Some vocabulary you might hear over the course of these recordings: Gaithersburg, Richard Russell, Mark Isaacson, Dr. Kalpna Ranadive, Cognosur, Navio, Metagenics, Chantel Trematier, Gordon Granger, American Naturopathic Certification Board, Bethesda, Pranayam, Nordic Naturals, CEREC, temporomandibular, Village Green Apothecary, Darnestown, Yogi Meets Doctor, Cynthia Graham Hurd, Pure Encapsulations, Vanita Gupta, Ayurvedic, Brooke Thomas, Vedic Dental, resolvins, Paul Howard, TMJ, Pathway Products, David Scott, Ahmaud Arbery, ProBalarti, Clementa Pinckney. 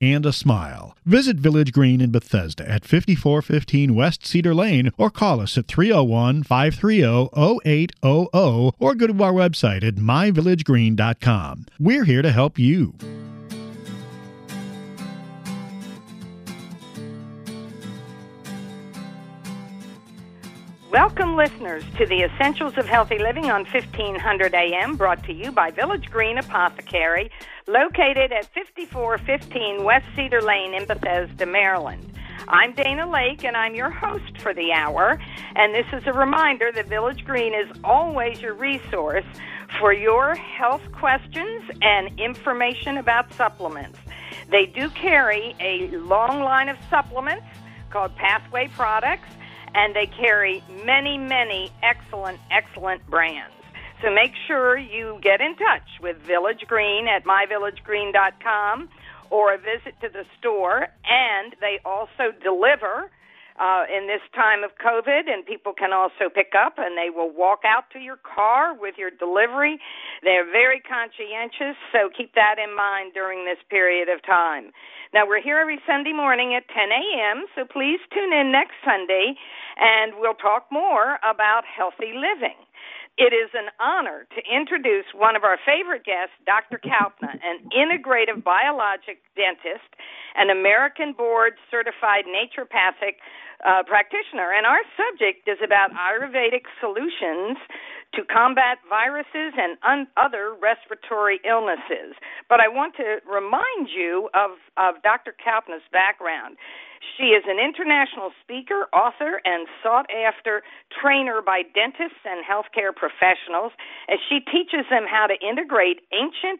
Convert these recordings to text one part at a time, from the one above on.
and a smile. Visit Village Green in Bethesda at 5415 West Cedar Lane or call us at 301-530-0800 or go to our website at myvillagegreen.com. We're here to help you. Welcome, listeners, to the Essentials of Healthy Living on 1500 AM, brought to you by Village Green Apothecary, located at 5415 West Cedar Lane in Bethesda, Maryland. I'm Dana Laake, and I'm your host for the hour. And this is a reminder that Village Green is always your resource for your health questions and information about supplements. They do carry a long line of supplements called Pathway Products, and they carry many, many excellent brands. So make sure you get in touch with Village Green at myvillagegreen.com or a visit to the store. And they also deliver in this time of COVID, and people can also pick up, and they will walk out to your car with your delivery. They're very conscientious, so keep that in mind during this period of time. Now, we're here every Sunday morning at 10 a.m., so please tune in next Sunday, and we'll talk more about healthy living. It is an honor to introduce one of our favorite guests, Dr. Kalpna, an integrative biologic dentist, an American board-certified naturopathic practitioner, and our subject is about Ayurvedic solutions to combat viruses and other respiratory illnesses. But I want to remind you of Dr. Kalpna's background. She is an international speaker, author, and sought-after trainer by dentists and healthcare professionals, as she teaches them how to integrate ancient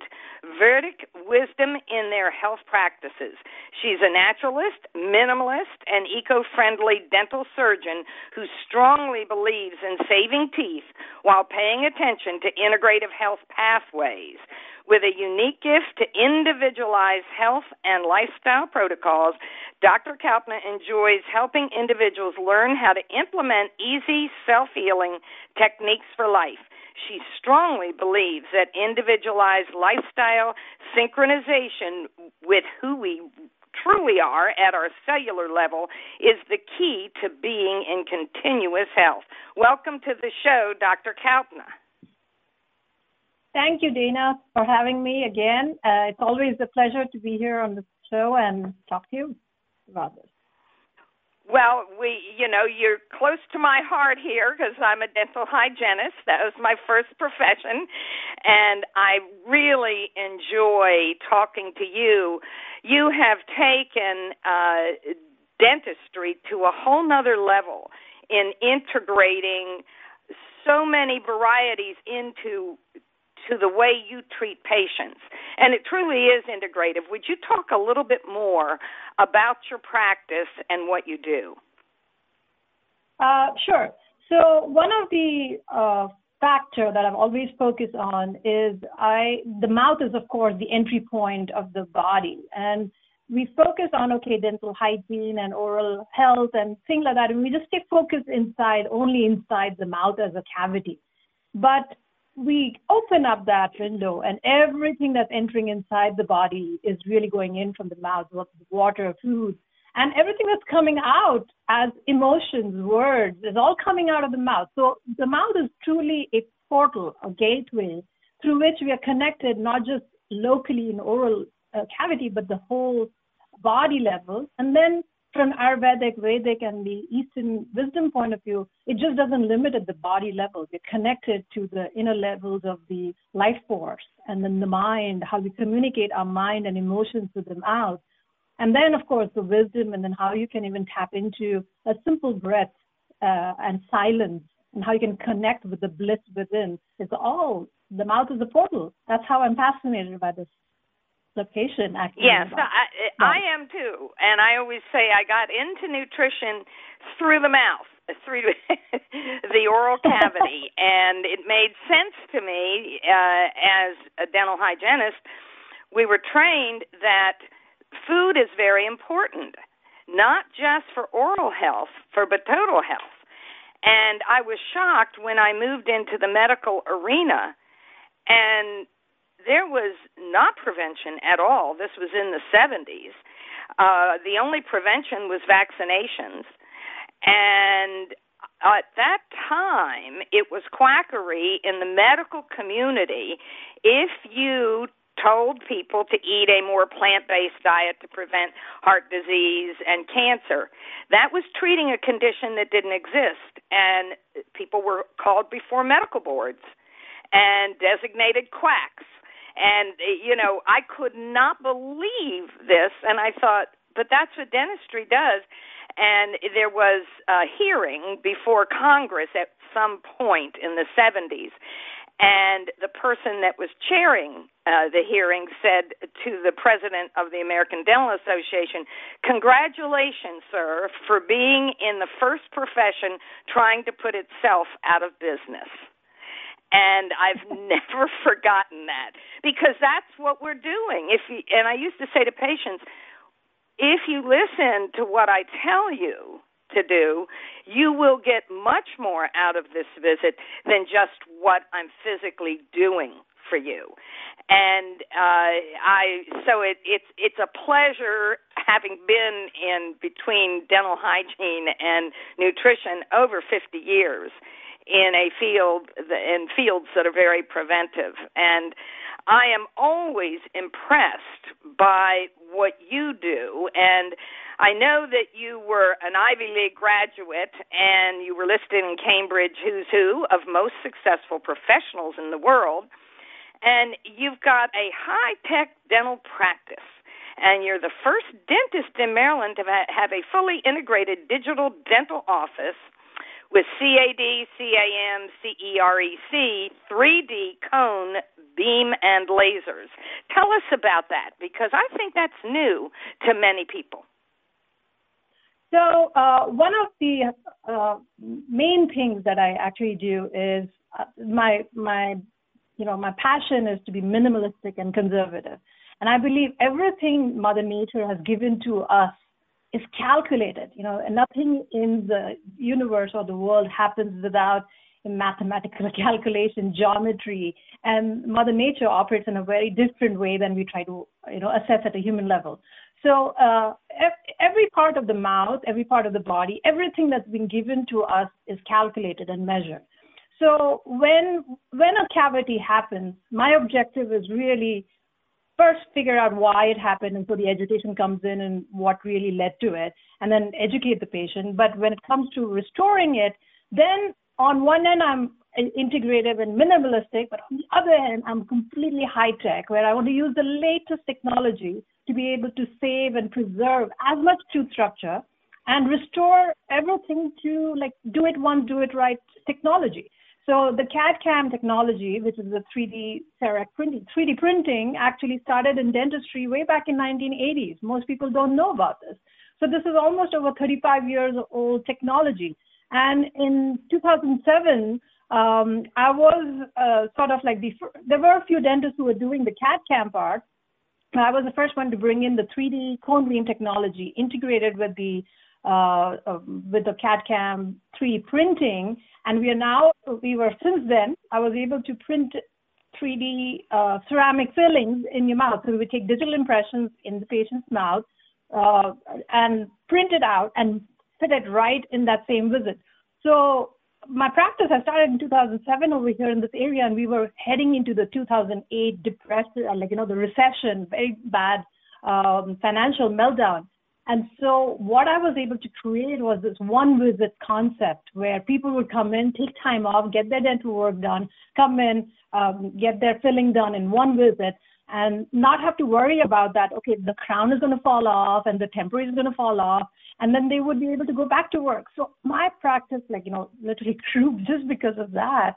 Vedic wisdom in their health practices. She's a naturalist, minimalist, and eco-friendly dental surgeon who strongly believes in saving teeth while paying attention to integrative health pathways. With a unique gift to individualize health and lifestyle protocols, Dr. Kalpna enjoys helping individuals learn how to implement easy self-healing techniques for life. She strongly believes that individualized lifestyle synchronization with who we truly are at our cellular level is the key to being in continuous health. Welcome to the show, Dr. Kalpna. Thank you, Dana, for having me again. It's always a pleasure to be here on the show and talk to you about this. Well, you're close to my heart here because I'm a dental hygienist. That was my first profession, and I really enjoy talking to you. You have taken dentistry to a whole nother level in integrating so many varieties into the way you treat patients. And it truly is integrative. Would you talk a little bit more about your practice and what you do? Sure. So one of the factor that I've always focused on is the mouth is, of course, the entry point of the body. And we focus on, dental hygiene and oral health and things like that. And we just stay focused only inside the mouth as a cavity. But we open up that window, and everything that's entering inside the body is really going in from the mouth, water, food, and everything that's coming out as emotions, words, is all coming out of the mouth. So the mouth is truly a portal, a gateway, through which we are connected not just locally in oral cavity, but the whole body level. And then from Ayurvedic, Vedic, and the Eastern wisdom point of view, it just doesn't limit at the body level. We're connected to the inner levels of the life force, and then the mind, how we communicate our mind and emotions to the mouth. And then, of course, the wisdom, and then how you can even tap into a simple breath and silence, and how you can connect with the bliss within. It's all, the mouth is a portal. That's how I'm fascinated by this. the patient acting. Yes, no, I am too. And I always say I got into nutrition through the mouth, through the oral cavity. And it made sense to me as a dental hygienist. We were trained that food is very important, not just for oral health, but total health. And I was shocked when I moved into the medical arena, and there was not prevention at all. This was in the 70s. The only prevention was vaccinations. And at that time, it was quackery in the medical community if you told people to eat a more plant-based diet to prevent heart disease and cancer. That was treating a condition that didn't exist, and people were called before medical boards and designated quacks. And, you know, I could not believe this, and I thought, but that's what dentistry does. And there was a hearing before Congress at some point in the 70s, and the person that was chairing the hearing said to the president of the American Dental Association, "Congratulations, sir, for being in the first profession trying to put itself out of business." And I've never forgotten that, because that's what we're doing. And I used to say to patients, if you listen to what I tell you to do, you will get much more out of this visit than just what I'm physically doing for you. And it's a pleasure, having been in between dental hygiene and nutrition over 50 years in a field, in fields that are very preventive. And I am always impressed by what you do, and I know that you were an Ivy League graduate and you were listed in Cambridge Who's Who of most successful professionals in the world, and you've got a high-tech dental practice, and you're the first dentist in Maryland to have a fully integrated digital dental office with CAD, CAM, CEREC, 3D cone, beam, and lasers. Tell us about that, because I think that's new to many people. So one of the main things that I actually do is my passion is to be minimalistic and conservative. And I believe everything Mother Nature has given to us is calculated, and nothing in the universe or the world happens without a mathematical calculation, geometry, and Mother Nature operates in a very different way than we try to, assess at a human level. So every part of the mouth, every part of the body, everything that's been given to us is calculated and measured. So when a cavity happens, my objective is really first figure out why it happened, and so the education comes in and what really led to it, and then educate the patient. But when it comes to restoring it, then on one end I'm integrative and minimalistic, but on the other end I'm completely high-tech, where I want to use the latest technology to be able to save and preserve as much tooth structure and restore everything to do it once, do it right technology. So the CAD CAM technology, which is the 3D CEREC printing, 3D printing actually started in dentistry way back in 1980s. Most people don't know about this. So this is almost over 35 years old technology. And in 2007, I was there were a few dentists who were doing the CAD CAM part. I was the first one to bring in the 3D cone beam technology integrated with the CAD CAM 3D printing, and since then, I was able to print 3D ceramic fillings in your mouth. So we take digital impressions in the patient's mouth and print it out and fit it right in that same visit. So my practice, I started in 2007 over here in this area, and we were heading into the 2008 depression, the recession, very bad financial meltdown. And so what I was able to create was this one-visit concept where people would come in, take time off, get their dental work done, come in, get their filling done in one visit, and not have to worry about that, okay, the crown is going to fall off and the temporary is going to fall off, and then they would be able to go back to work. So my practice, literally grew just because of that,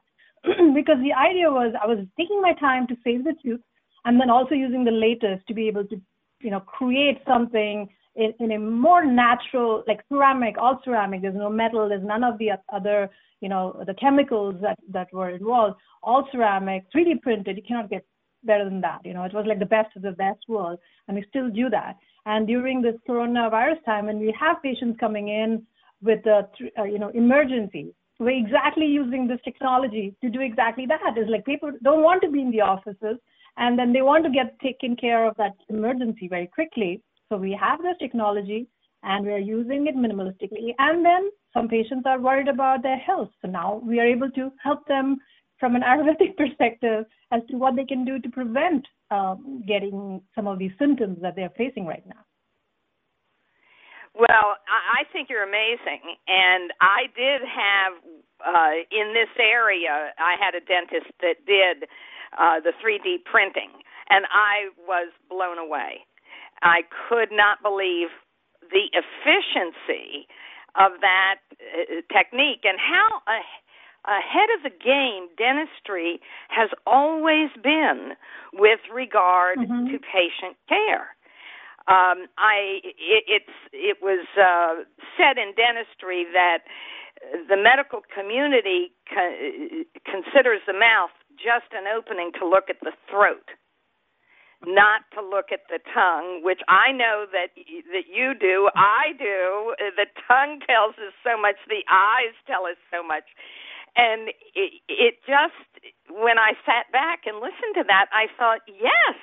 because the idea was I was taking my time to save the tooth, and then also using the latest to be able to, you know, create something in a more natural, like ceramic, all ceramic, there's no metal, there's none of the other, you know, the chemicals that were involved, all ceramic, 3D printed, you cannot get better than that. You know, it was like the best of the best world, and we still do that. And during this coronavirus time, when we have patients coming in with emergencies, we're exactly using this technology to do exactly that. It's like people don't want to be in the offices, and then they want to get taken care of that emergency very quickly. So we have this technology, and we're using it minimalistically. And then some patients are worried about their health. So now we are able to help them from an Ayurvedic perspective as to what they can do to prevent getting some of these symptoms that they're facing right now. Well, I think you're amazing. And I did have, in this area, I had a dentist that did the 3D printing, and I was blown away. I could not believe the efficiency of that technique and how ahead of the game dentistry has always been with regard to patient care. It was said in dentistry that the medical community considers the mouth just an opening to look at the throat, not to look at the tongue, which I know that you do, I do. The tongue tells us so much. The eyes tell us so much. And it just, when I sat back and listened to that, I thought, yes,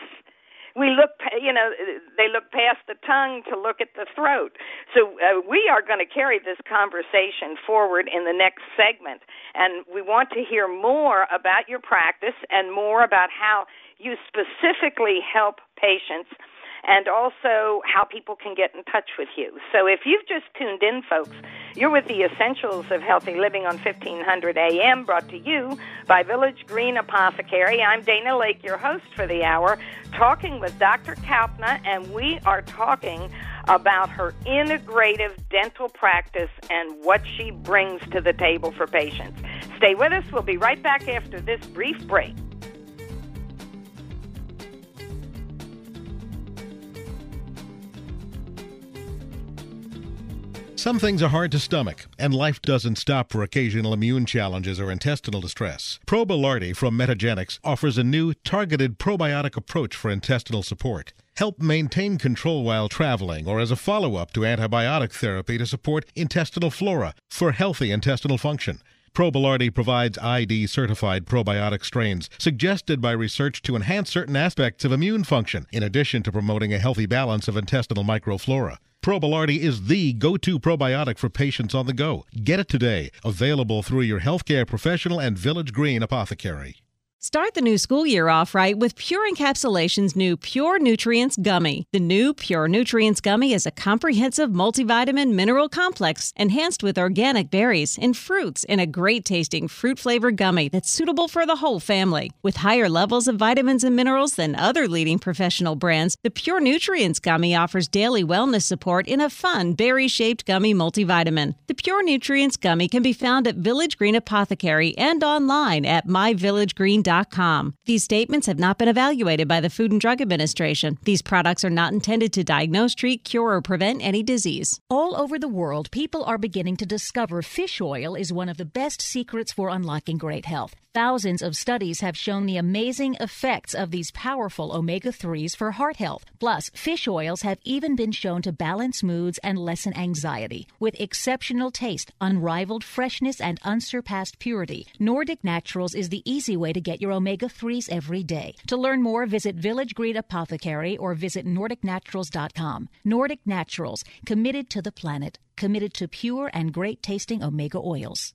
we look, you know, they look past the tongue to look at the throat. So we are going to carry this conversation forward in the next segment. And we want to hear more about your practice and more about how you specifically help patients and also how people can get in touch with you. So if you've just tuned in, folks, you're with the Essentials of Healthy Living on 1500 AM, brought to you by Village Green Apothecary. I'm Dana Laake, your host for the hour, talking with Dr. Kalpna, and we are talking about her integrative dental practice and what she brings to the table for patients. Stay with us. We'll be right back after this brief break. Some things are hard to stomach, and life doesn't stop for occasional immune challenges or intestinal distress. ProBalarti from Metagenics offers a new, targeted probiotic approach for intestinal support. Help maintain control while traveling or as a follow-up to antibiotic therapy to support intestinal flora for healthy intestinal function. ProBalarti provides ID-certified probiotic strains suggested by research to enhance certain aspects of immune function, in addition to promoting a healthy balance of intestinal microflora. ProBalarti is the go-to probiotic for patients on the go. Get it today. Available through your healthcare professional and Village Green Apothecary. Start the new school year off right with Pure Encapsulations' new Pure Nutrients Gummy. The new Pure Nutrients Gummy is a comprehensive multivitamin mineral complex enhanced with organic berries and fruits in a great-tasting fruit-flavored gummy that's suitable for the whole family. With higher levels of vitamins and minerals than other leading professional brands, the Pure Nutrients Gummy offers daily wellness support in a fun, berry-shaped gummy multivitamin. The Pure Nutrients Gummy can be found at Village Green Apothecary and online at myvillagegreen.com. These statements have not been evaluated by the Food and Drug Administration. These products are not intended to diagnose, treat, cure, or prevent any disease. All over the world, people are beginning to discover fish oil is one of the best secrets for unlocking great health. Thousands of studies have shown the amazing effects of these powerful omega-3s for heart health. Plus, fish oils have even been shown to balance moods and lessen anxiety. With exceptional taste, unrivaled freshness, and unsurpassed purity, Nordic Naturals is the easy way to get your omega-3s every day. To learn more, visit Village Green Apothecary or visit NordicNaturals.com. Nordic Naturals, committed to the planet, committed to pure and great-tasting omega oils.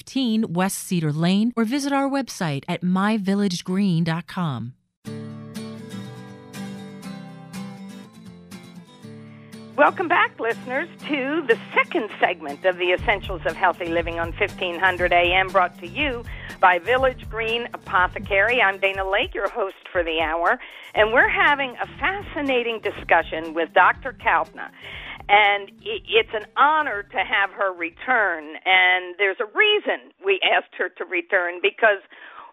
West Cedar Lane, or visit our website at myvillagegreen.com. Welcome back, listeners, to the second segment of the Essentials of Healthy Living on 1500 AM, brought to you by Village Green Apothecary. I'm Dana Laake, your host for the hour, and we're having a fascinating discussion with Dr. Kalpna. And it's an honor to have her return, and there's a reason we asked her to return, because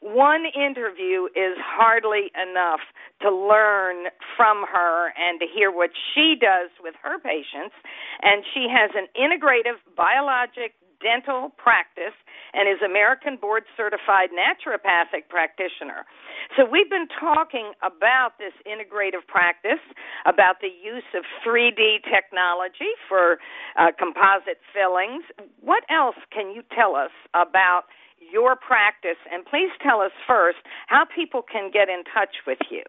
one interview is hardly enough to learn from her and to hear what she does with her patients. And she has an integrative biologic dental practice and is American board certified naturopathic practitioner. So we've been talking about this integrative practice, about the use of 3D technology for composite fillings. What else can you tell us about your practice? And please tell us first how people can get in touch with you.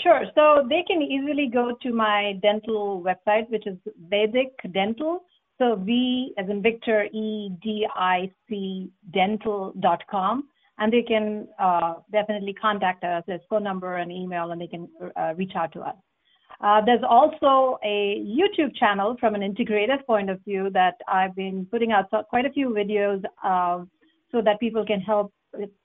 Sure. So they can easily go to my dental website, which is Vedic Dental. So V as in Victor, E-D-I-C, dental.com. And they can definitely contact us. There's phone number and email, and they can reach out to us. There's also a YouTube channel from an integrative point of view that I've been putting out quite a few videos so that people can help,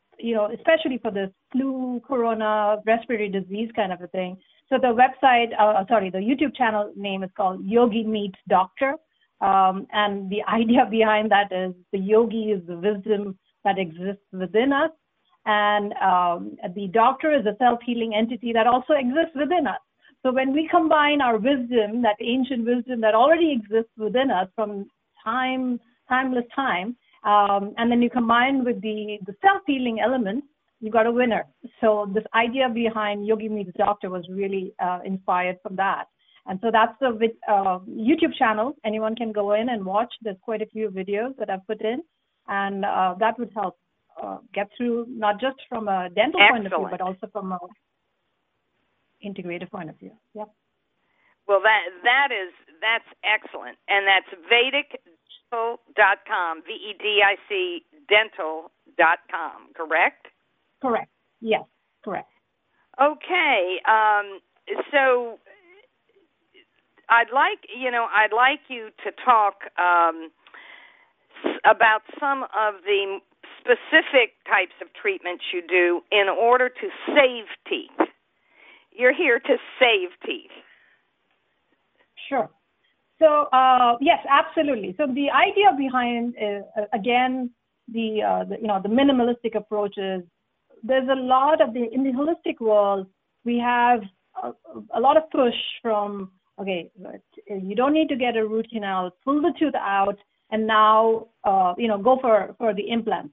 especially for this flu, corona, respiratory disease kind of a thing. So the the YouTube channel name is called Yogi Meets Doctor. And the idea behind that is the yogi is the wisdom that exists within us, and the doctor is a self-healing entity that also exists within us. So when we combine our wisdom, that ancient wisdom that already exists within us from timeless time, and then you combine with the self-healing element, you got a winner. So this idea behind Yogi Meets Doctor was really inspired from that. And so that's the YouTube channel. Anyone can go in and watch. There's quite a few videos that I've put in, and that would help get through, not just from a dental point of view, but also from an integrative point of view. Yep. Well, that's excellent, and that's VedicDental.com, V-E-D-I-C Dental.com, correct? Correct. Yes, correct. Okay. So. I'd like you to talk about some of the specific types of treatments you do in order to save teeth. You're here to save teeth. Sure. So, yes, absolutely. So the idea behind, again, the minimalistic approach is there's a lot of in the holistic world, we have a lot of push from, okay, you don't need to get a root canal, pull the tooth out, and now, go for the implant.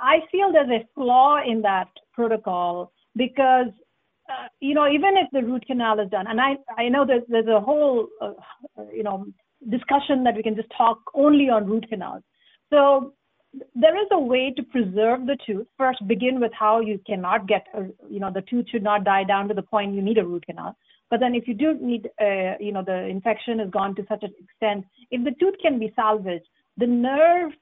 I feel there's a flaw in that protocol because, even if the root canal is done, and I know that there's a whole, discussion that we can just talk only on root canals. So there is a way to preserve the tooth. First, begin with how you cannot get, the tooth should not die down to the point you need a root canal. But then if you do need, the infection has gone to such an extent, if the tooth can be salvaged, the nerve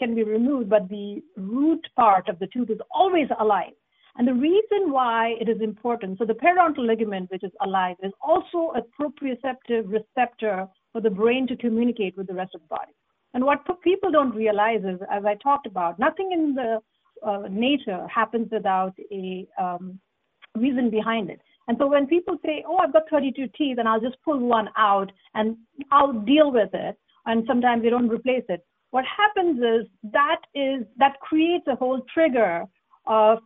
can be removed, but the root part of the tooth is always alive. And the reason why it is important, so the periodontal ligament, which is alive, is also a proprioceptive receptor for the brain to communicate with the rest of the body. And what people don't realize is, as I talked about, nothing in the nature happens without a reason behind it. And so when people say, oh, I've got 32 teeth and I'll just pull one out and I'll deal with it, and sometimes they don't replace it, what happens is that creates a whole trigger of,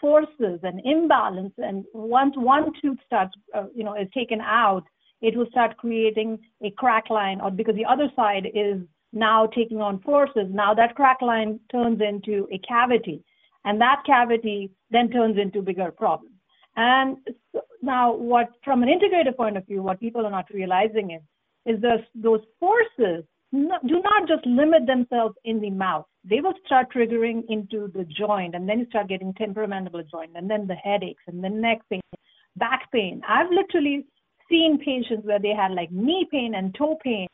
forces and imbalance. And once one tooth starts, is taken out, it will start creating a crack line, or because the other side is now taking on forces, now that crack line turns into a cavity, and that cavity then turns into bigger problems. And so now what, from an integrative point of view, what people are not realizing is that those forces do not just limit themselves in the mouth. They will start triggering into the joint, and then you start getting temporomandiblar joint, and then the headaches, and the neck pain, back pain. I've literally seen patients where they had like knee pain and toe pain,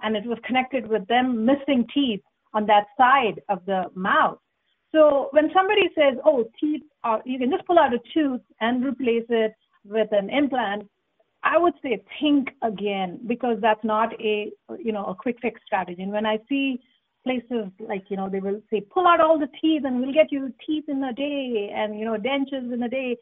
and it was connected with them missing teeth on that side of the mouth. So when somebody says, oh, teeth are, you can just pull out a tooth and replace it with an implant, I would say think again, because that's not a, you know, a quick fix strategy. And when I see places like, you know, they will say, pull out all the teeth and we'll get you teeth in a day and, you know, dentures in a day.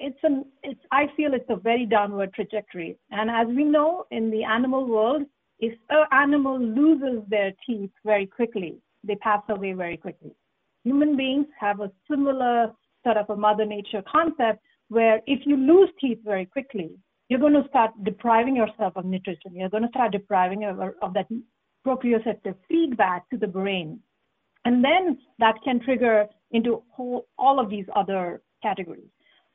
I feel it's a very downward trajectory. And as we know, in the animal world, if an animal loses their teeth very quickly, they pass away very quickly. Human beings have a similar sort of a mother nature concept where if you lose teeth very quickly, you're going to start depriving yourself of nutrition. You're going to start depriving of that proprioceptive feedback to the brain. And then that can trigger into all of these other categories.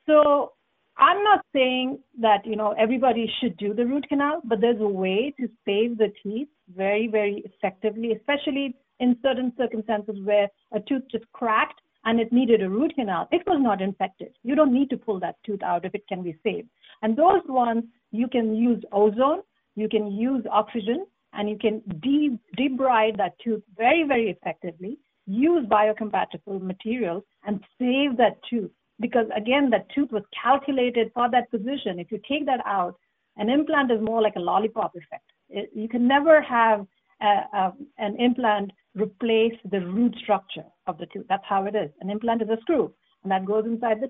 So I'm not saying that, you know, everybody should do the root canal, but there's a way to save the teeth very, very effectively, especially in certain circumstances where a tooth just cracked and it needed a root canal. It was not infected. You don't need to pull that tooth out if it can be saved. And those ones, you can use ozone, you can use oxygen, and you can debride that tooth very, very effectively, use biocompatible materials, and save that tooth. Because again, that tooth was calculated for that position. If you take that out, an implant is more like a lollipop effect. You can never have an implant replace the root structure of the tooth. That's how it is. An implant is a screw, and that goes inside the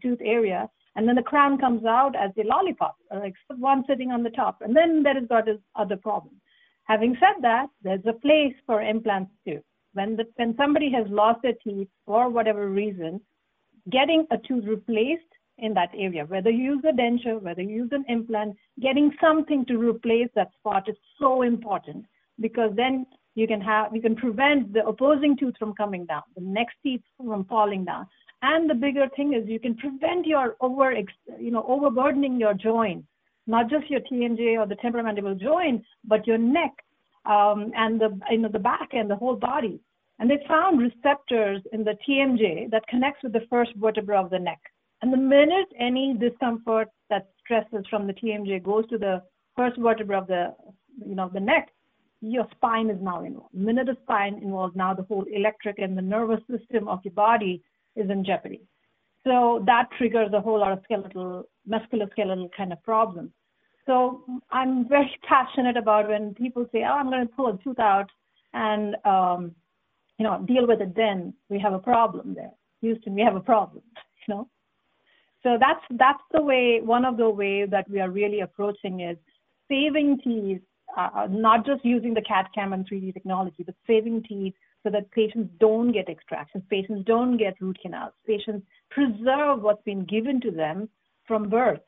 tooth area, and then the crown comes out as a lollipop, like one sitting on the top, and then there has got this other problem. Having said that, there's a place for implants too. When somebody has lost their teeth for whatever reason, getting a tooth replaced in that area, whether you use a denture, whether you use an implant, getting something to replace that spot is so important, because then you can prevent the opposing tooth from coming down, the next teeth from falling down. And the bigger thing is you can prevent your overburdening your joint, not just your TNJ or the temporomandibular joint, but your neck and the back and the whole body. And they found receptors in the TMJ that connects with the first vertebra of the neck. And the minute any discomfort that stresses from the TMJ goes to the first vertebra of the neck, your spine is now involved. The minute the spine involves, now the whole electric and the nervous system of your body is in jeopardy. So that triggers a whole lot of musculoskeletal kind of problems. So I'm very passionate about when people say, oh, I'm going to pull a tooth out and deal with it, then we have a problem there. Houston, we have a problem, you know. So that's the way, one of the ways that we are really approaching is saving teeth, not just using the CAD CAM and 3D technology, but saving teeth so that patients don't get extractions, patients don't get root canals, patients preserve what's been given to them from birth,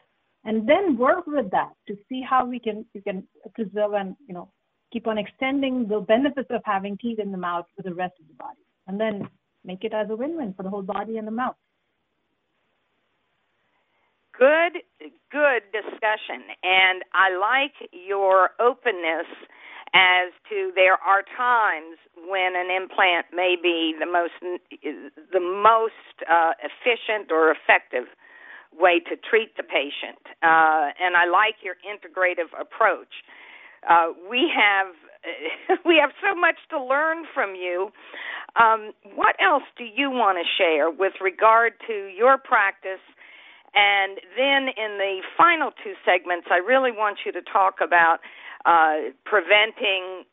and then work with that to see how we can preserve and, you know, keep on extending the benefits of having teeth in the mouth for the rest of the body, and then make it as a win-win for the whole body and the mouth. Good discussion. And I like your openness as to there are times when an implant may be the most efficient or effective way to treat the patient. And I like your integrative approach. We have so much to learn from you. What else do you want to share with regard to your practice? And then in the final two segments, I really want you to talk about preventing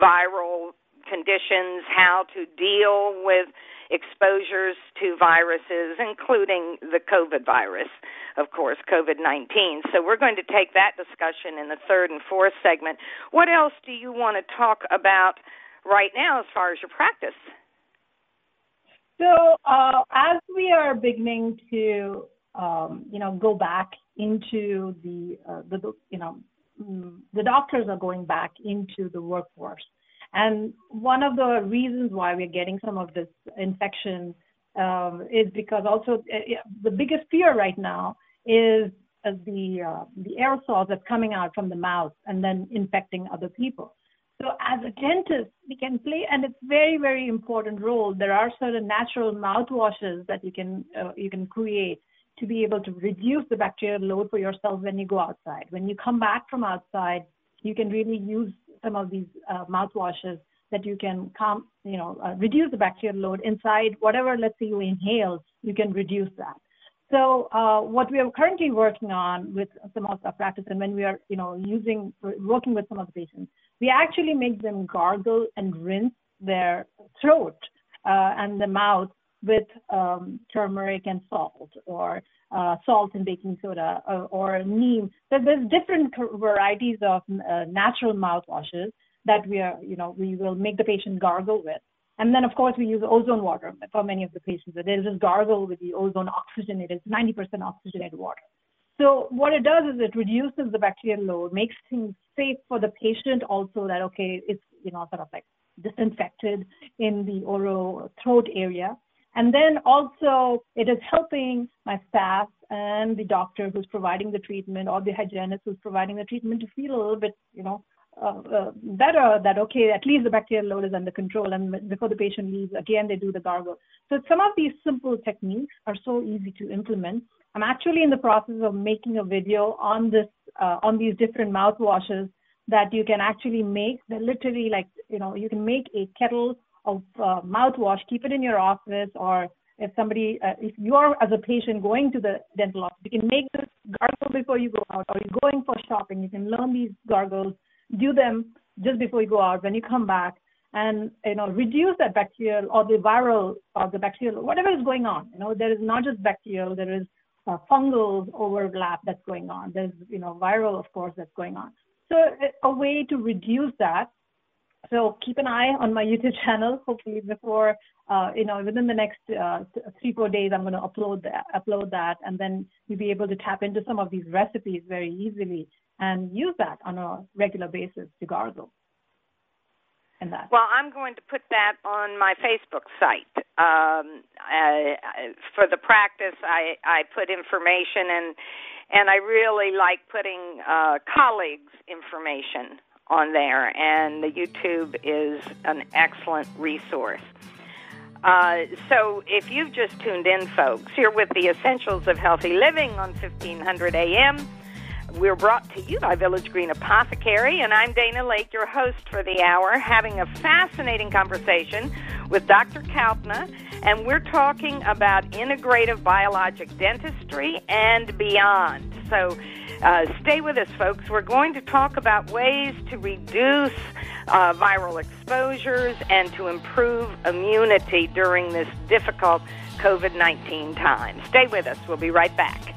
viral conditions, how to deal with exposures to viruses, including the COVID virus, of course, COVID-19. So we're going to take that discussion in the third and fourth segment. What else do you want to talk about right now as far as your practice? So as we are beginning to, go back into the the doctors are going back into the workforce. And one of the reasons why we're getting some of this infection is because also the biggest fear right now is the aerosols that's coming out from the mouth and then infecting other people. So as a dentist, we can play, and it's very, very important role. There are certain natural mouthwashes that you can create to be able to reduce the bacterial load for yourself when you go outside. When you come back from outside, you can really use some of these mouthwashes that you can reduce the bacterial load inside. Whatever, let's say you inhale, you can reduce that. So what we are currently working on with some of our practice, and when we are working with some of the patients, we actually make them gargle and rinse their throat and the mouth with turmeric and salt, or salt and baking soda, or neem. So there's different varieties of natural mouthwashes that we will make the patient gargle with. And then, of course, we use ozone water for many of the patients. They'll just gargle with the ozone oxygenated. It's 90% oxygenated water. So what it does is it reduces the bacterial load, makes things safe for the patient also, that, okay, it's, sort of like disinfected in the oral throat area. And then also it is helping my staff and the doctor who's providing the treatment, or the hygienist who's providing the treatment, to feel a little bit, better, that okay, at least the bacterial load is under control, and before the patient leaves, again they do the gargle. So some of these simple techniques are so easy to implement. I'm actually in the process of making a video on this, on these different mouthwashes that you can actually make. They're literally like, you can make a kettle of mouthwash, keep it in your office, or if somebody, if you are as a patient going to the dental office, you can make this gargle before you go out, or you're going for shopping, you can learn these gargles. Do them just before you go out, when you come back, and reduce that bacterial or the viral or the bacterial, whatever is going on. There is not just bacterial, there is fungal overlap that's going on. There's viral, of course, that's going on. So a way to reduce that. So keep an eye on my YouTube channel. Hopefully, before within the next 3-4 days, I'm going to upload that, and then you'll be able to tap into some of these recipes very easily and use that on a regular basis to gargle. And that. Well, I'm going to put that on my Facebook site. For the practice, I put information, and I really like putting colleagues' information on there, and the YouTube is an excellent resource. So if you've just tuned in, folks, here with the Essentials of Healthy Living on 1500 AM, we're brought to you by Village Green Apothecary, and I'm Dana Laake, your host for the hour, having a fascinating conversation with Dr. Kalpna, and we're talking about integrative biologic dentistry and beyond. So stay with us, folks. We're going to talk about ways to reduce viral exposures and to improve immunity during this difficult COVID-19 time. Stay with us. We'll be right back.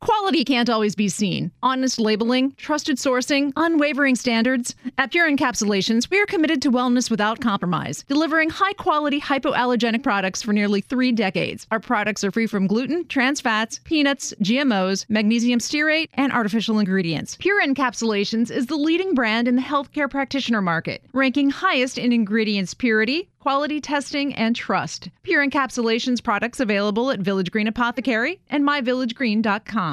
Quality can't always be seen. Honest labeling, trusted sourcing, unwavering standards. At Pure Encapsulations, we are committed to wellness without compromise, delivering high-quality hypoallergenic products for nearly 3 decades. Our products are free from gluten, trans fats, peanuts, GMOs, magnesium stearate, and artificial ingredients. Pure Encapsulations is the leading brand in the healthcare practitioner market, ranking highest in ingredients purity, quality testing, and trust. Pure Encapsulations products available at Village Green Apothecary and myvillagegreen.com.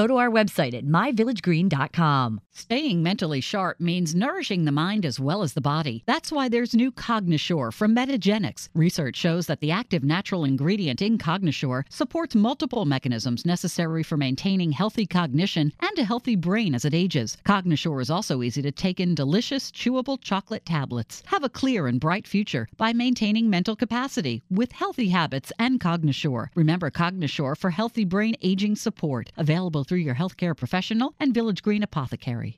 to our website at myvillagegreen.com. Staying mentally sharp means nourishing the mind as well as the body. That's why there's new Cognosur from Metagenics. Research shows that the active natural ingredient in Cognosur supports multiple mechanisms necessary for maintaining healthy cognition and a healthy brain as it ages. Cognosur is also easy to take in delicious, chewable chocolate tablets. Have a clear and bright future by maintaining mental capacity with healthy habits and Cognosur. Remember Cognosur for healthy brain aging support. Available through your healthcare professional and Village Green Apothecary.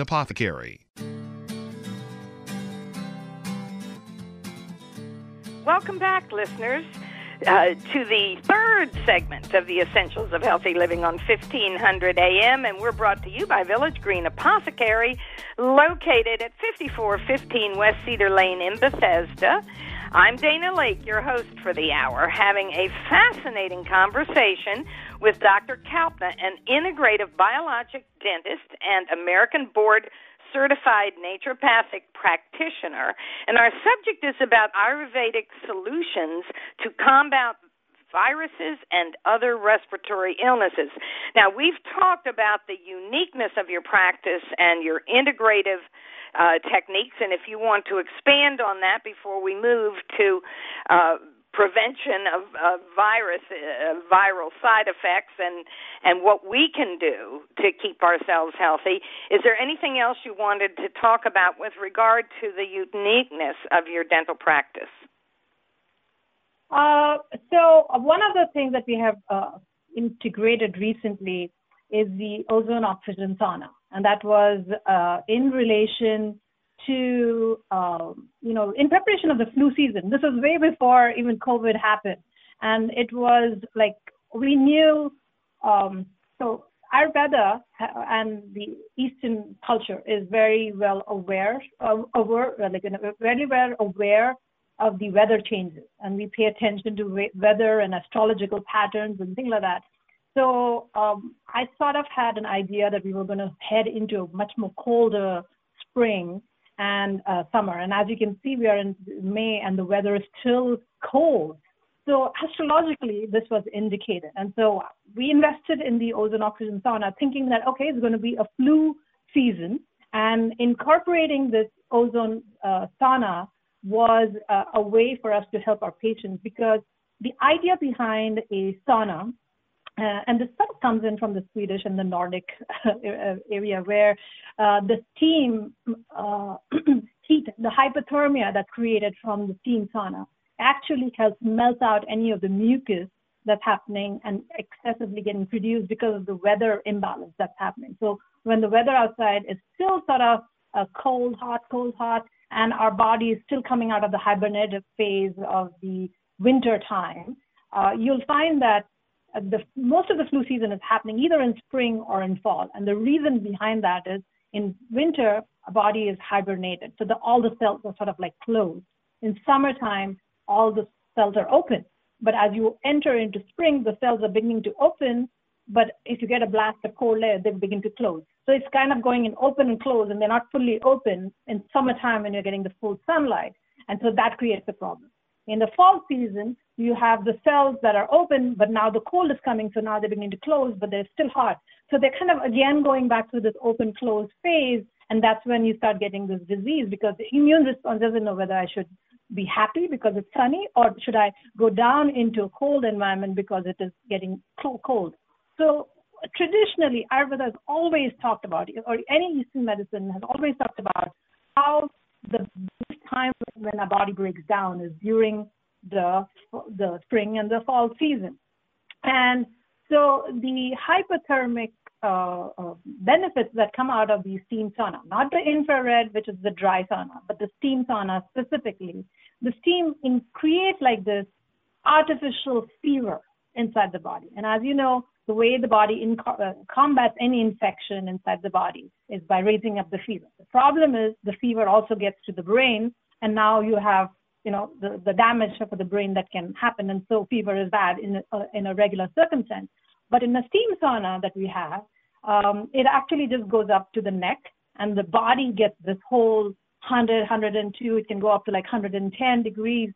Apothecary. Welcome back, listeners, to the third segment of the Essentials of Healthy Living on 1500 AM, and we're brought to you by Village Green Apothecary, located at 5415 West Cedar Lane in Bethesda. I'm Dana Laake, your host for the hour, having a fascinating conversation with Dr. Kalpna, an integrative biologic dentist and American Board Certified Naturopathic Practitioner. And our subject is about Ayurvedic solutions to combat viruses and other respiratory illnesses. Now, we've talked about the uniqueness of your practice and your integrative techniques, and if you want to expand on that before we move to prevention of viral side effects and what we can do to keep ourselves healthy. Is there anything else you wanted to talk about with regard to the uniqueness of your dental practice? So one of the things that we have integrated recently is the ozone oxygen sauna, and that was in relation to, in preparation of the flu season. This was way before even COVID happened, and it was like we knew, so Ayurveda and the Eastern culture is very well aware of the weather changes, and we pay attention to weather and astrological patterns and things like that. So I sort of had an idea that we were going to head into a much more colder spring and summer. And as you can see, we are in May and the weather is still cold. So astrologically, this was indicated. And so we invested in the ozone oxygen sauna thinking that, okay, it's going to be a flu season. And incorporating this ozone sauna was a way for us to help our patients, because the idea behind a sauna, and this sort of comes in from the Swedish and the Nordic area, where the steam heat, the hypothermia that's created from the steam sauna actually helps melt out any of the mucus that's happening and excessively getting produced because of the weather imbalance that's happening. So when the weather outside is still sort of cold, hot, and our body is still coming out of the hibernative phase of the winter time, you'll find that most of the flu season is happening either in spring or in fall. And the reason behind that is in winter, our body is hibernated, so all the cells are sort of like closed. In summertime, all the cells are open. But as you enter into spring, the cells are beginning to open, but if you get a blast of cold air, they begin to close. So it's kind of going in open and close, and they're not fully open in summertime when you're getting the full sunlight. And so that creates a problem. In the fall season, you have the cells that are open, but now the cold is coming, so now they begin to close, but they're still hot. So they're kind of, again, going back to this open-close phase, and that's when you start getting this disease, because the immune response doesn't know whether I should be happy because it's sunny, or should I go down into a cold environment because it is getting cold. So traditionally, Ayurveda has always talked about, or any Eastern medicine has always talked about, how the time when our body breaks down is during the spring and the fall season. And so the hypothermic benefits that come out of the steam sauna, not the infrared, which is the dry sauna, but the steam sauna specifically, the steam creates like this artificial fever inside the body. And as you know, the way the body combats any infection inside the body is by raising up the fever. The problem is the fever also gets to the brain, and now you have, you know, the damage for the brain that can happen, and so fever is bad in a regular circumstance. But in a steam sauna that we have, it actually just goes up to the neck, and the body gets this whole 100, 102. It can go up to like 110 degrees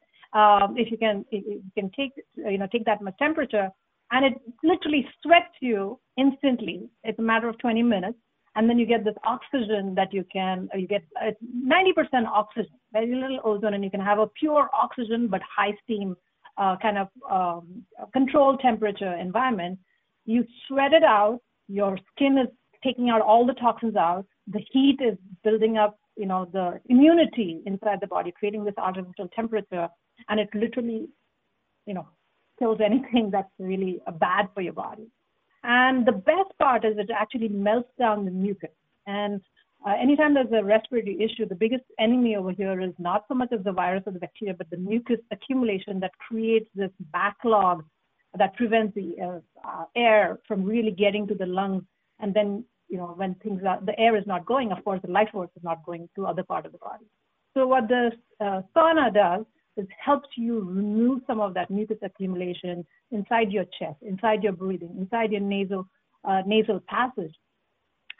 if you can take that much temperature. And it literally sweats you instantly. It's a matter of 20 minutes. And then you get this oxygen that you get 90% oxygen, very little ozone, and you can have a pure oxygen but high steam kind of controlled temperature environment. You sweat it out. Your skin is taking out all the toxins out. The heat is building up, you know, the immunity inside the body, creating this artificial temperature. And it literally, you know, kills anything that's really bad for your body. And the best part is it actually melts down the mucus. And anytime there's a respiratory issue, the biggest enemy over here is not so much as the virus or the bacteria, but the mucus accumulation that creates this backlog that prevents the air from really getting to the lungs. And then, you know, when the air is not going, of course, the life force is not going to other part of the body. So what the sauna does, it helps you remove some of that mucus accumulation inside your chest, inside your breathing, inside your nasal passage.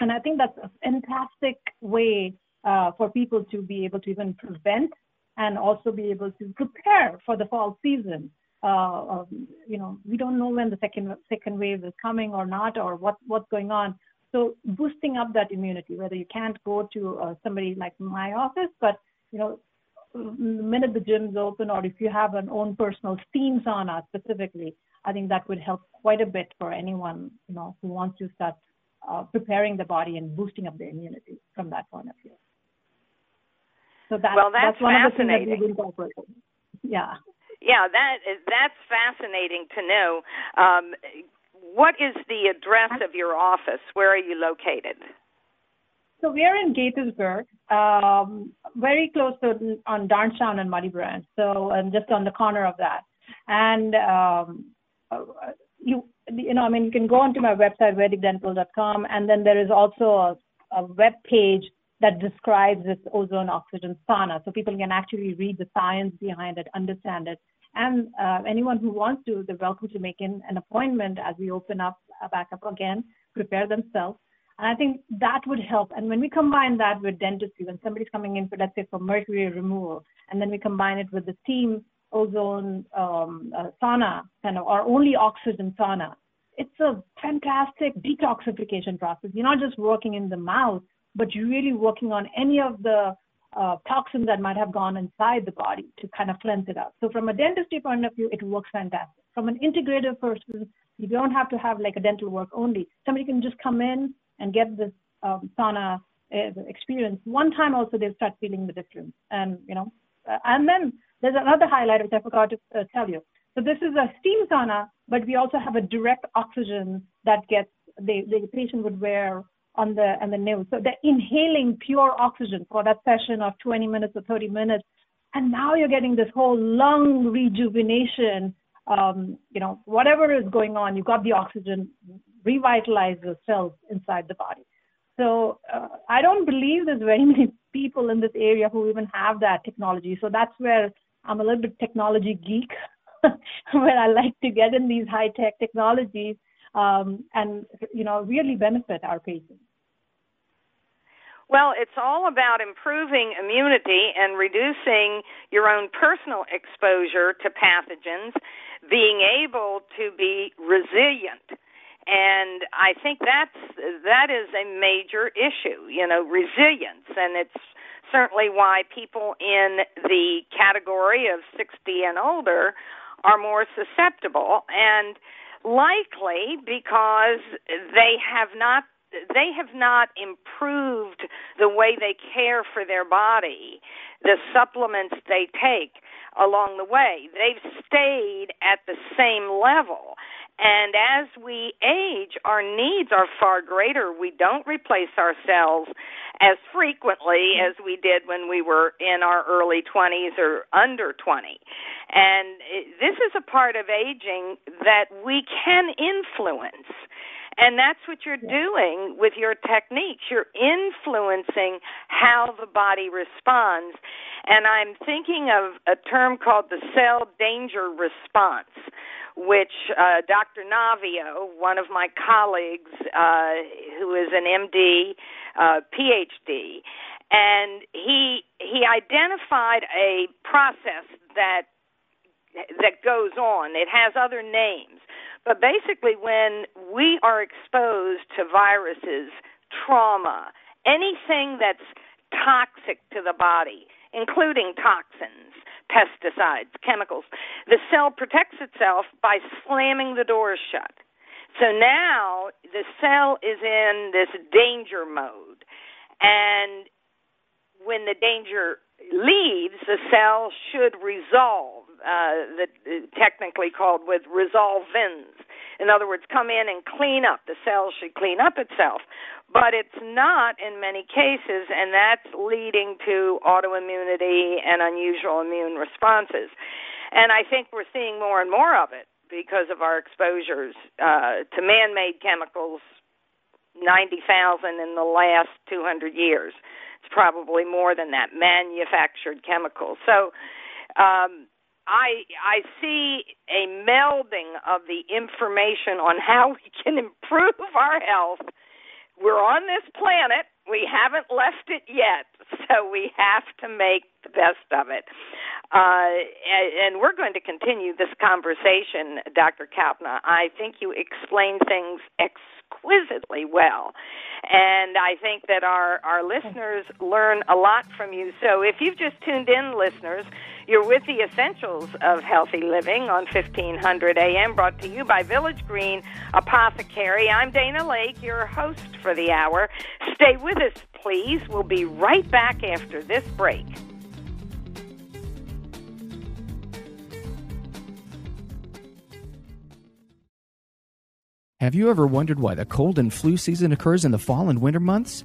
And I think that's a fantastic way for people to be able to even prevent and also be able to prepare for the fall season. You know, we don't know when the second wave is coming or not, or what's going on. So boosting up that immunity, whether you can't go to somebody like my office, but, you know, the minute the gym's open, or if you have an own personal steam sauna specifically, I think that would help quite a bit for anyone, you know, who wants to start preparing the body and boosting up the immunity from that point of view. So that's one of the things that we've incorporated. Yeah. Yeah, that's fascinating to know. What is the address of your office? Where are you located? So we are in Gaithersburg, very close to on Darnestown and Muddy Branch, so just on the corner of that. And you can go onto my website vedicdental.com, and then there is also a web page that describes this ozone oxygen sauna, so people can actually read the science behind it, understand it, and anyone who wants to, they're welcome to make an appointment as we open up back up again, prepare themselves. And I think that would help. And when we combine that with dentistry, when somebody's coming in for, let's say, for mercury removal, and then we combine it with the steam ozone sauna, kind of, or only oxygen sauna, it's a fantastic detoxification process. You're not just working in the mouth, but you're really working on any of the toxins that might have gone inside the body to kind of cleanse it out. So from a dentistry point of view, it works fantastic. From an integrative person, you don't have to have like a dental work only. Somebody can just come in and get this sauna experience. One time also, they'll start feeling the difference. And, you know, and then there's another highlight, which I forgot to tell you. So this is a steam sauna, but we also have a direct oxygen that gets, the patient would wear on the nose. So they're inhaling pure oxygen for that session of 20 minutes or 30 minutes. And now you're getting this whole lung rejuvenation. You know, whatever is going on, you've got the oxygen, revitalize the cells inside the body. So I don't believe there's very many people in this area who even have that technology. So that's where I'm a little bit technology geek, where I like to get in these high-tech technologies and, you know, really benefit our patients. Well, it's all about improving immunity and reducing your own personal exposure to pathogens, being able to be resilient. And I think that is a major issue, you know, resilience. And it's certainly why people in the category of 60 and older are more susceptible. And Likely because they have not improved the way they care for their body, the supplements they take along the way. They've stayed at the same level. And as we age, our needs are far greater. We don't replace ourselves as frequently as we did when we were in our early 20s or under 20. And this is a part of aging that we can influence. And that's what you're doing with your techniques. You're influencing how the body responds. And I'm thinking of a term called the cell danger response, which Dr. Navio, one of my colleagues who is an MD, PhD, and he identified a process that goes on. It has other names. But basically, when we are exposed to viruses, trauma, anything that's toxic to the body, including toxins, pesticides, chemicals, the cell protects itself by slamming the doors shut. So now the cell is in this danger mode. And when the danger leaves, the cell should resolve, technically called with resolvins. In other words, come in and clean up. The cell should clean up itself. But it's not in many cases, and that's leading to autoimmunity and unusual immune responses. And I think we're seeing more and more of it because of our exposures to man-made chemicals, 90,000 in the last 200 years. It's probably more than that, manufactured chemicals. So I see a melding of the information on how we can improve our health. We're on this planet. We haven't left it yet, so we have to make the best of it. And we're going to continue this conversation, Dr. Kalpna. I think you explain things exquisitely well, and I think that our listeners learn a lot from you. So if you've just tuned in, listeners, you're with the Essentials of Healthy Living on 1500 AM, brought to you by Village Green Apothecary. I'm Dana Laake, your host for the hour. Stay with us, please. We'll be right back after this break. Have you ever wondered why the cold and flu season occurs in the fall and winter months?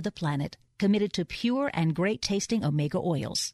the planet, committed to pure and great-tasting omega oils.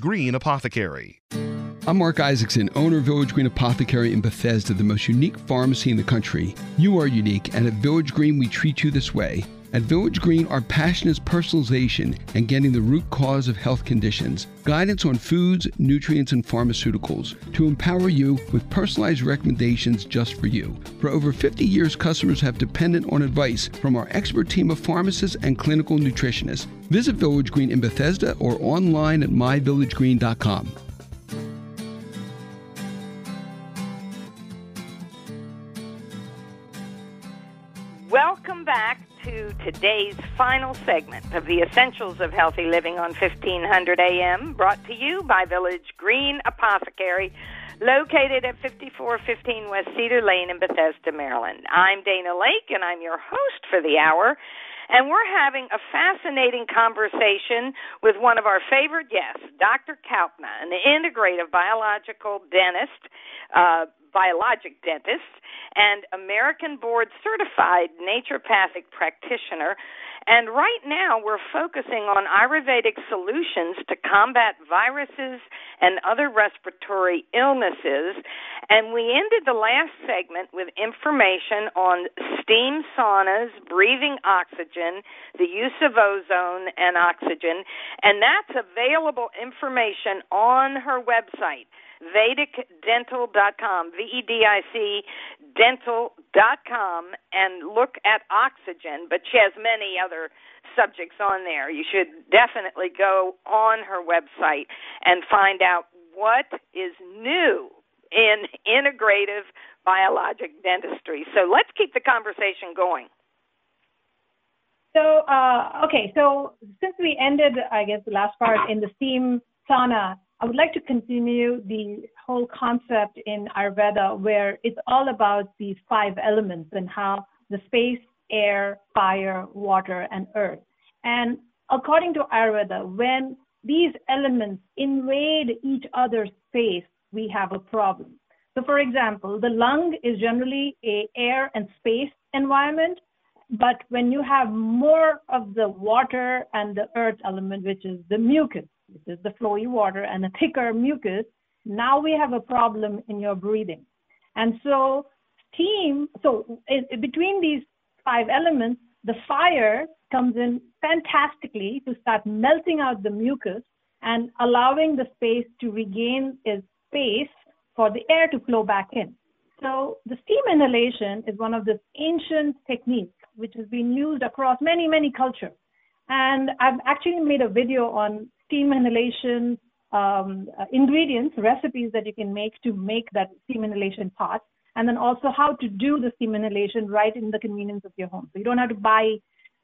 Green Apothecary. I'm Mark Isaacson, owner of Village Green Apothecary in Bethesda, the most unique pharmacy in the country. You are unique, and at Village Green, we treat you this way. At Village Green, our passion is personalization and getting the root cause of health conditions, guidance on foods, nutrients, and pharmaceuticals to empower you with personalized recommendations just for you. For over 50 years, customers have depended on advice from our expert team of pharmacists and clinical nutritionists. Visit Village Green in Bethesda or online at myvillagegreen.com. Welcome back to today's final segment of the Essentials of Healthy Living on 1500 AM, brought to you by Village Green Apothecary, located at 5415 West Cedar Lane in Bethesda, Maryland. I'm Dana Laake, and I'm your host for the hour, and we're having a fascinating conversation with one of our favorite guests, Dr. Kalpna, an integrative biologic dentist, and American board-certified naturopathic practitioner. And right now we're focusing on Ayurvedic solutions to combat viruses and other respiratory illnesses. And we ended the last segment with information on steam saunas, breathing oxygen, the use of ozone and oxygen. And that's available information on her website, VedicDental.com, VEDIC Dental.com, and look at oxygen, but she has many other subjects on there. You should definitely go on her website and find out what is new in integrative biologic dentistry. So let's keep the conversation going. So, so since we ended, I guess, the last part in the steam sauna, I would like to continue the whole concept in Ayurveda where it's all about these five elements and how the space, air, fire, water, and earth. And according to Ayurveda, when these elements invade each other's space, we have a problem. So for example, the lung is generally an air and space environment, but when you have more of the water and the earth element, which is the mucus, this is the flowy water and a thicker mucus, now we have a problem in your breathing. And so steam, so between these five elements, the fire comes in fantastically to start melting out the mucus and allowing the space to regain its space for the air to flow back in. So the steam inhalation is one of the ancient techniques which has been used across many, many cultures. And I've actually made a video on steam inhalation ingredients, recipes that you can make to make that steam inhalation pot, and then also how to do the steam inhalation right in the convenience of your home. So you don't have to buy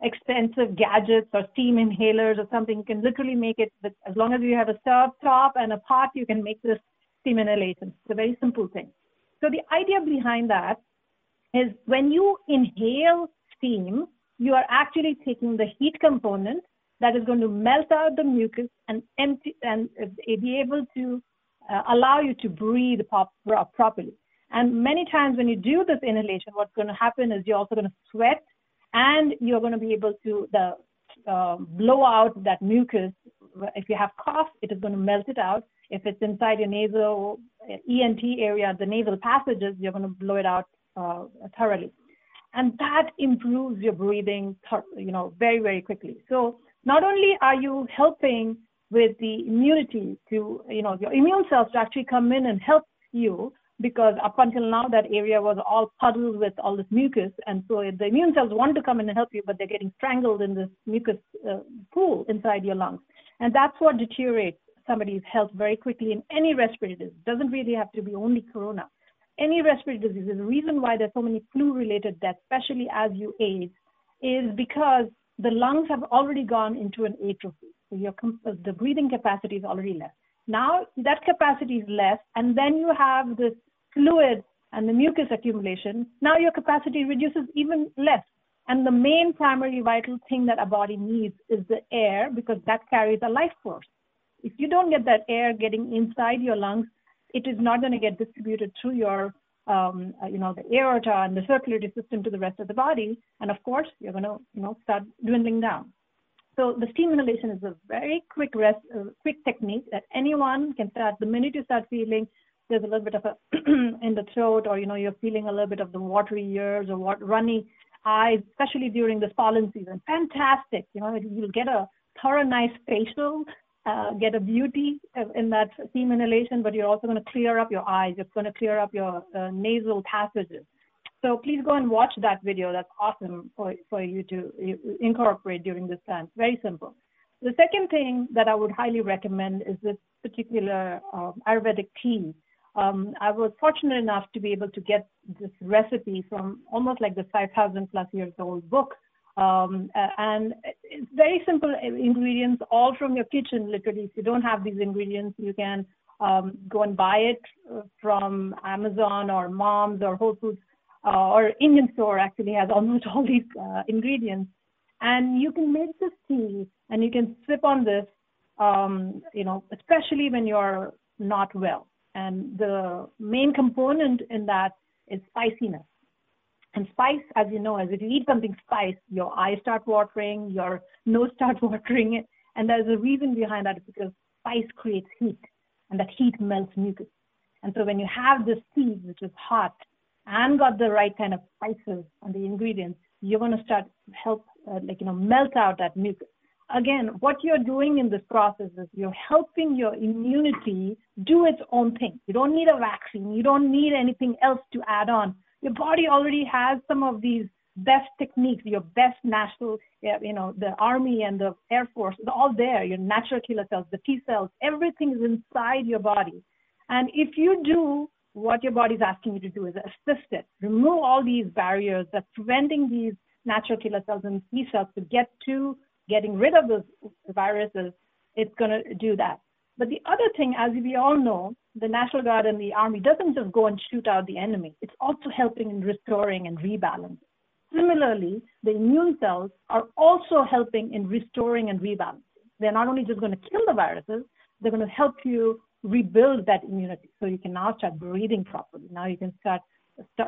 expensive gadgets or steam inhalers or something. You can literally make it, with, as long as you have a stove top and a pot, you can make this steam inhalation. It's a very simple thing. So the idea behind that is when you inhale steam, you are actually taking the heat component that is going to melt out the mucus and empty and be able to allow you to breathe properly. And many times when you do this inhalation, what's going to happen is you're also going to sweat and you're going to be able to blow out that mucus. If you have cough, it is going to melt it out. If it's inside your nasal ENT area, the nasal passages, you're going to blow it out thoroughly. And that improves your breathing, very, very quickly. So not only are you helping with the immunity to, your immune cells to actually come in and help you, because up until now that area was all puddled with all this mucus. And so the immune cells want to come in and help you, but they're getting strangled in this mucus pool inside your lungs. And that's what deteriorates somebody's health very quickly in any respiratory disease. It doesn't really have to be only corona. Any respiratory disease, the reason why there's so many flu-related deaths, especially as you age, is because the lungs have already gone into an atrophy. So the breathing capacity is already less. Now that capacity is less, and then you have this fluid and the mucus accumulation. Now your capacity reduces even less. And the main primary vital thing that our body needs is the air, because that carries a life force. If you don't get that air getting inside your lungs, it is not going to get distributed through your, the aorta and the circulatory system to the rest of the body. And of course, you're going to, start dwindling down. So the steam inhalation is a very quick technique that anyone can start. The minute you start feeling there's a little bit of a in the throat, or, you know, you're feeling a little bit of the watery ears or runny eyes, especially during this pollen season, fantastic. You know, you'll get a thorough, nice facial, get a beauty in that steam inhalation, but you're also going to clear up your eyes. It's going to clear up your nasal passages. So please go and watch that video. That's awesome for you to incorporate during this time. Very simple. The second thing that I would highly recommend is this particular Ayurvedic tea. I was fortunate enough to be able to get this recipe from almost like the 5,000 plus years old book. And it's very simple ingredients, all from your kitchen, literally. If you don't have these ingredients, you can go and buy it from Amazon or Mom's or Whole Foods. Or Indian store actually has almost all these ingredients, and you can make this tea and you can sip on this, you know, especially when you're not well. And the main component in that is spiciness. And spice, as you know, as if you eat something spiced, your eyes start watering, your nose start watering it, and there's a reason behind that, because spice creates heat, and that heat melts mucus. And so when you have this tea, which is hot, and got the right kind of spices and the ingredients, you're going to start help, like, you know, melt out that mucus. Again, what you're doing in this process is you're helping your immunity do its own thing. You don't need a vaccine. You don't need anything else to add on. Your body already has some of these best techniques, your best natural, you know, the army and the air force, it's all there, your natural killer cells, the T cells, everything is inside your body. And if you do what your body is asking you to do is assist it. Remove all these barriers that's preventing these natural killer cells and T cells to get to getting rid of those viruses. It's going to do that. But the other thing, as we all know, the National Guard and the Army doesn't just go and shoot out the enemy. It's also helping in restoring and rebalancing. Similarly, the immune cells are also helping in restoring and rebalancing. They're not only just going to kill the viruses, they're going to help you rebuild that immunity, so you can now start breathing properly. Now you can start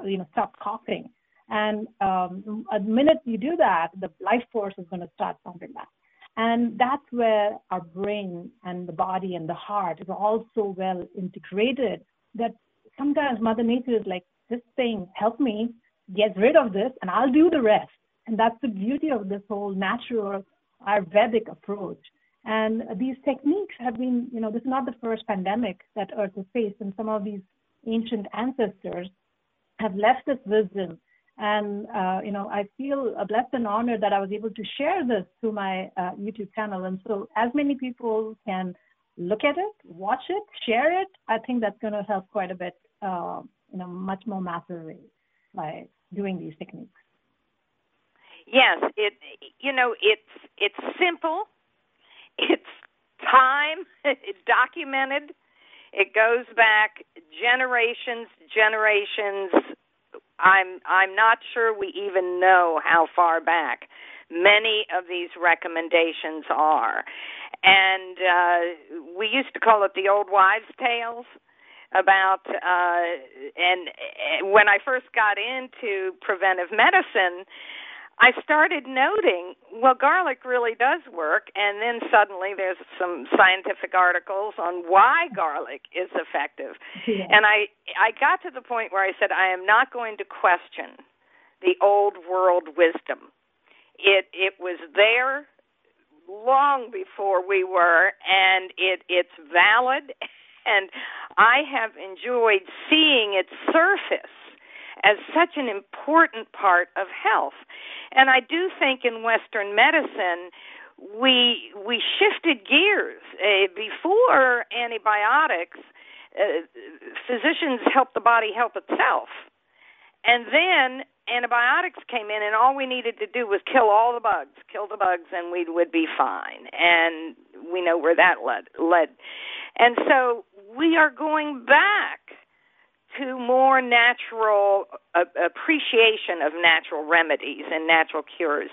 you know, stop coughing. And the minute you do that, the life force is going to start pumping back. And that's where our brain and the body and the heart is all so well integrated that sometimes Mother Nature is like, this thing, help me get rid of this, and I'll do the rest. And that's the beauty of this whole natural Ayurvedic approach. And these techniques have been, you know, this is not the first pandemic that Earth has faced, and some of these ancient ancestors have left this wisdom. And, you know, I feel blessed and honored that I was able to share this through my YouTube channel. And so as many people can look at it, watch it, share it, I think that's going to help quite a bit in a much more massive way by doing these techniques. Yes, it's simple. It's time, it's documented, it goes back generations. I'm not sure we even know how far back many of these recommendations are. And we used to call it the old wives' tales about, and when I first got into preventive medicine, I started noting, well, garlic really does work, and then suddenly there's some scientific articles on why garlic is effective. Yeah. And I got to the point where I said, I am not going to question the old world wisdom. It was there long before we were, and it's valid, and I have enjoyed seeing it surface as such an important part of health. And I do think in Western medicine, we shifted gears. Before antibiotics, physicians helped the body help itself. And then antibiotics came in, and all we needed to do was kill the bugs, and we would be fine. And we know where that led. And so we are going back to more natural appreciation of natural remedies and natural cures.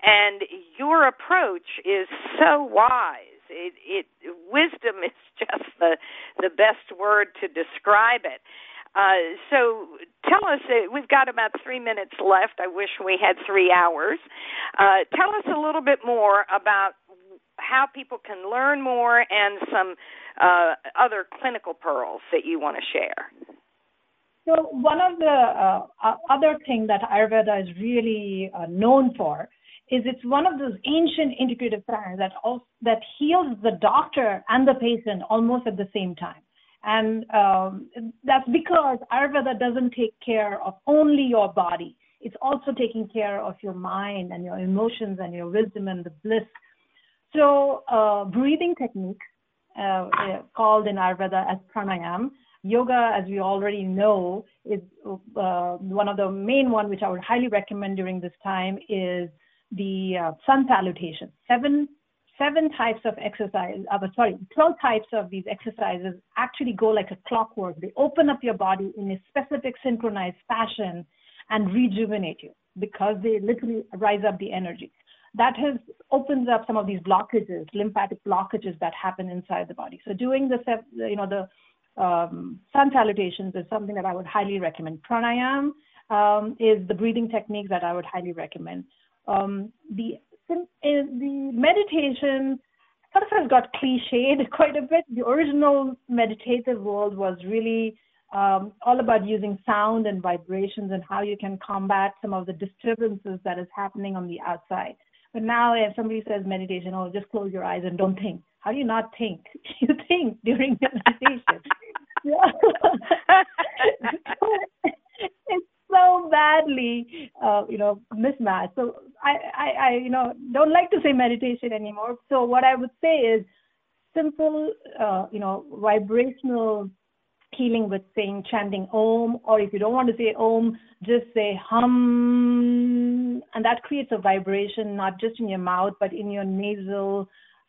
And your approach is so wise. Wisdom is just the best word to describe it. So tell us, we've got about 3 minutes left. I wish we had 3 hours. Tell us a little bit more about how people can learn more and some other clinical pearls that you want to share. So one of the other thing that Ayurveda is really known for is it's one of those ancient integrative practices that heals the doctor and the patient almost at the same time. And that's because Ayurveda doesn't take care of only your body. It's also taking care of your mind and your emotions and your wisdom and the bliss. So breathing technique called in Ayurveda as pranayam. Yoga, as we already know, is one of the main one which I would highly recommend during this time is the sun salutation. 12 types of these exercises actually go like a clockwork. They open up your body in a specific synchronized fashion and rejuvenate you because they literally rise up the energy. That opens up some of these blockages, lymphatic blockages that happen inside the body. So doing the sun salutations is something that I would highly recommend. Pranayam is the breathing technique that I would highly recommend. The meditation sort of has got cliched quite a bit. The original meditative world was really all about using sound and vibrations and how you can combat some of the disturbances that is happening on the outside. But now if somebody says meditation, oh, just close your eyes and don't think. How do you not think? You think during meditation. It's so badly, mismatched. So I don't like to say meditation anymore. So what I would say is simple, vibrational healing with chanting Om, or if you don't want to say Om, just say hum, and that creates a vibration not just in your mouth but in your nasal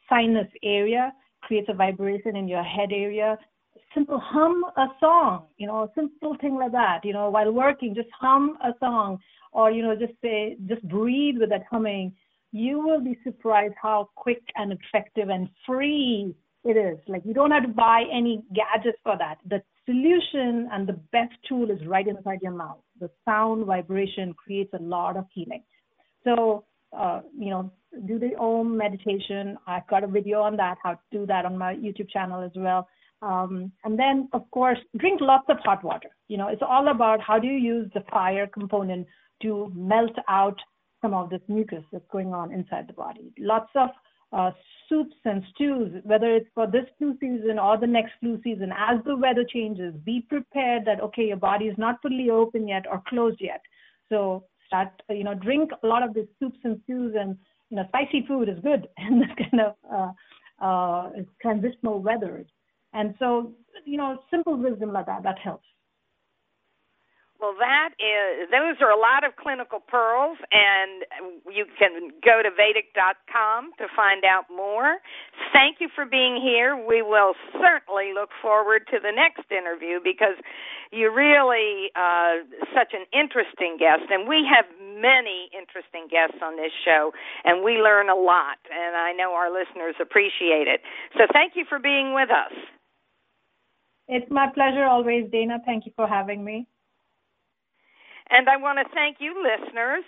sinus area, creates a vibration in your head area. Simple hum a song, a simple thing like that, while working, just hum a song or, just breathe with that humming. You will be surprised how quick and effective and free it is. Like you don't have to buy any gadgets for that. The solution and the best tool is right inside your mouth. The sound vibration creates a lot of healing. So, do the Om meditation. I've got a video on that, how to do that on my YouTube channel as well. And then, of course, drink lots of hot water. It's all about how do you use the fire component to melt out some of this mucus that's going on inside the body. Lots of soups and stews, whether it's for this flu season or the next flu season. As the weather changes, be prepared that, okay, your body is not fully open yet or closed yet. So start, drink a lot of these soups and stews, and, spicy food is good in this kind of transitional weather. And so, simple wisdom like that helps. Well, those are a lot of clinical pearls, and you can go to Vedic.com to find out more. Thank you for being here. We will certainly look forward to the next interview because you're really such an interesting guest, and we have many interesting guests on this show, and we learn a lot, and I know our listeners appreciate it. So thank you for being with us. It's my pleasure always, Dana. Thank you for having me. And I want to thank you, listeners,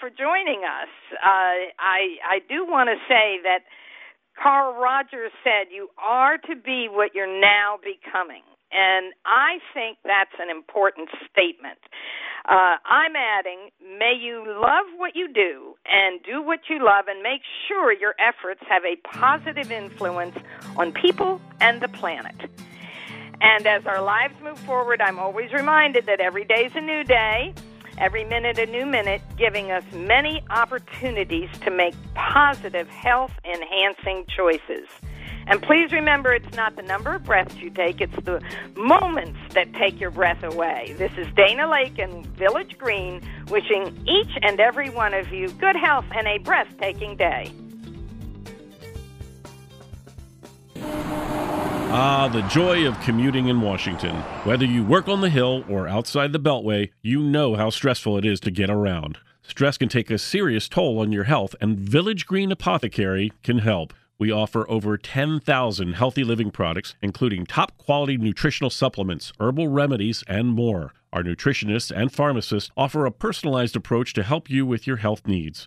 for joining us. I do want to say that Carl Rogers said, you are to be what you're now becoming. And I think that's an important statement. I'm adding, may you love what you do and do what you love and make sure your efforts have a positive influence on people and the planet. And as our lives move forward, I'm always reminded that every day's a new day, every minute a new minute, giving us many opportunities to make positive health-enhancing choices. And please remember, it's not the number of breaths you take, it's the moments that take your breath away. This is Dana Laake in Village Green, wishing each and every one of you good health and a breathtaking day. Ah, the joy of commuting in Washington. Whether you work on the Hill or outside the Beltway, you know how stressful it is to get around. Stress can take a serious toll on your health, and Village Green Apothecary can help. We offer over 10,000 healthy living products, including top-quality nutritional supplements, herbal remedies, and more. Our nutritionists and pharmacists offer a personalized approach to help you with your health needs.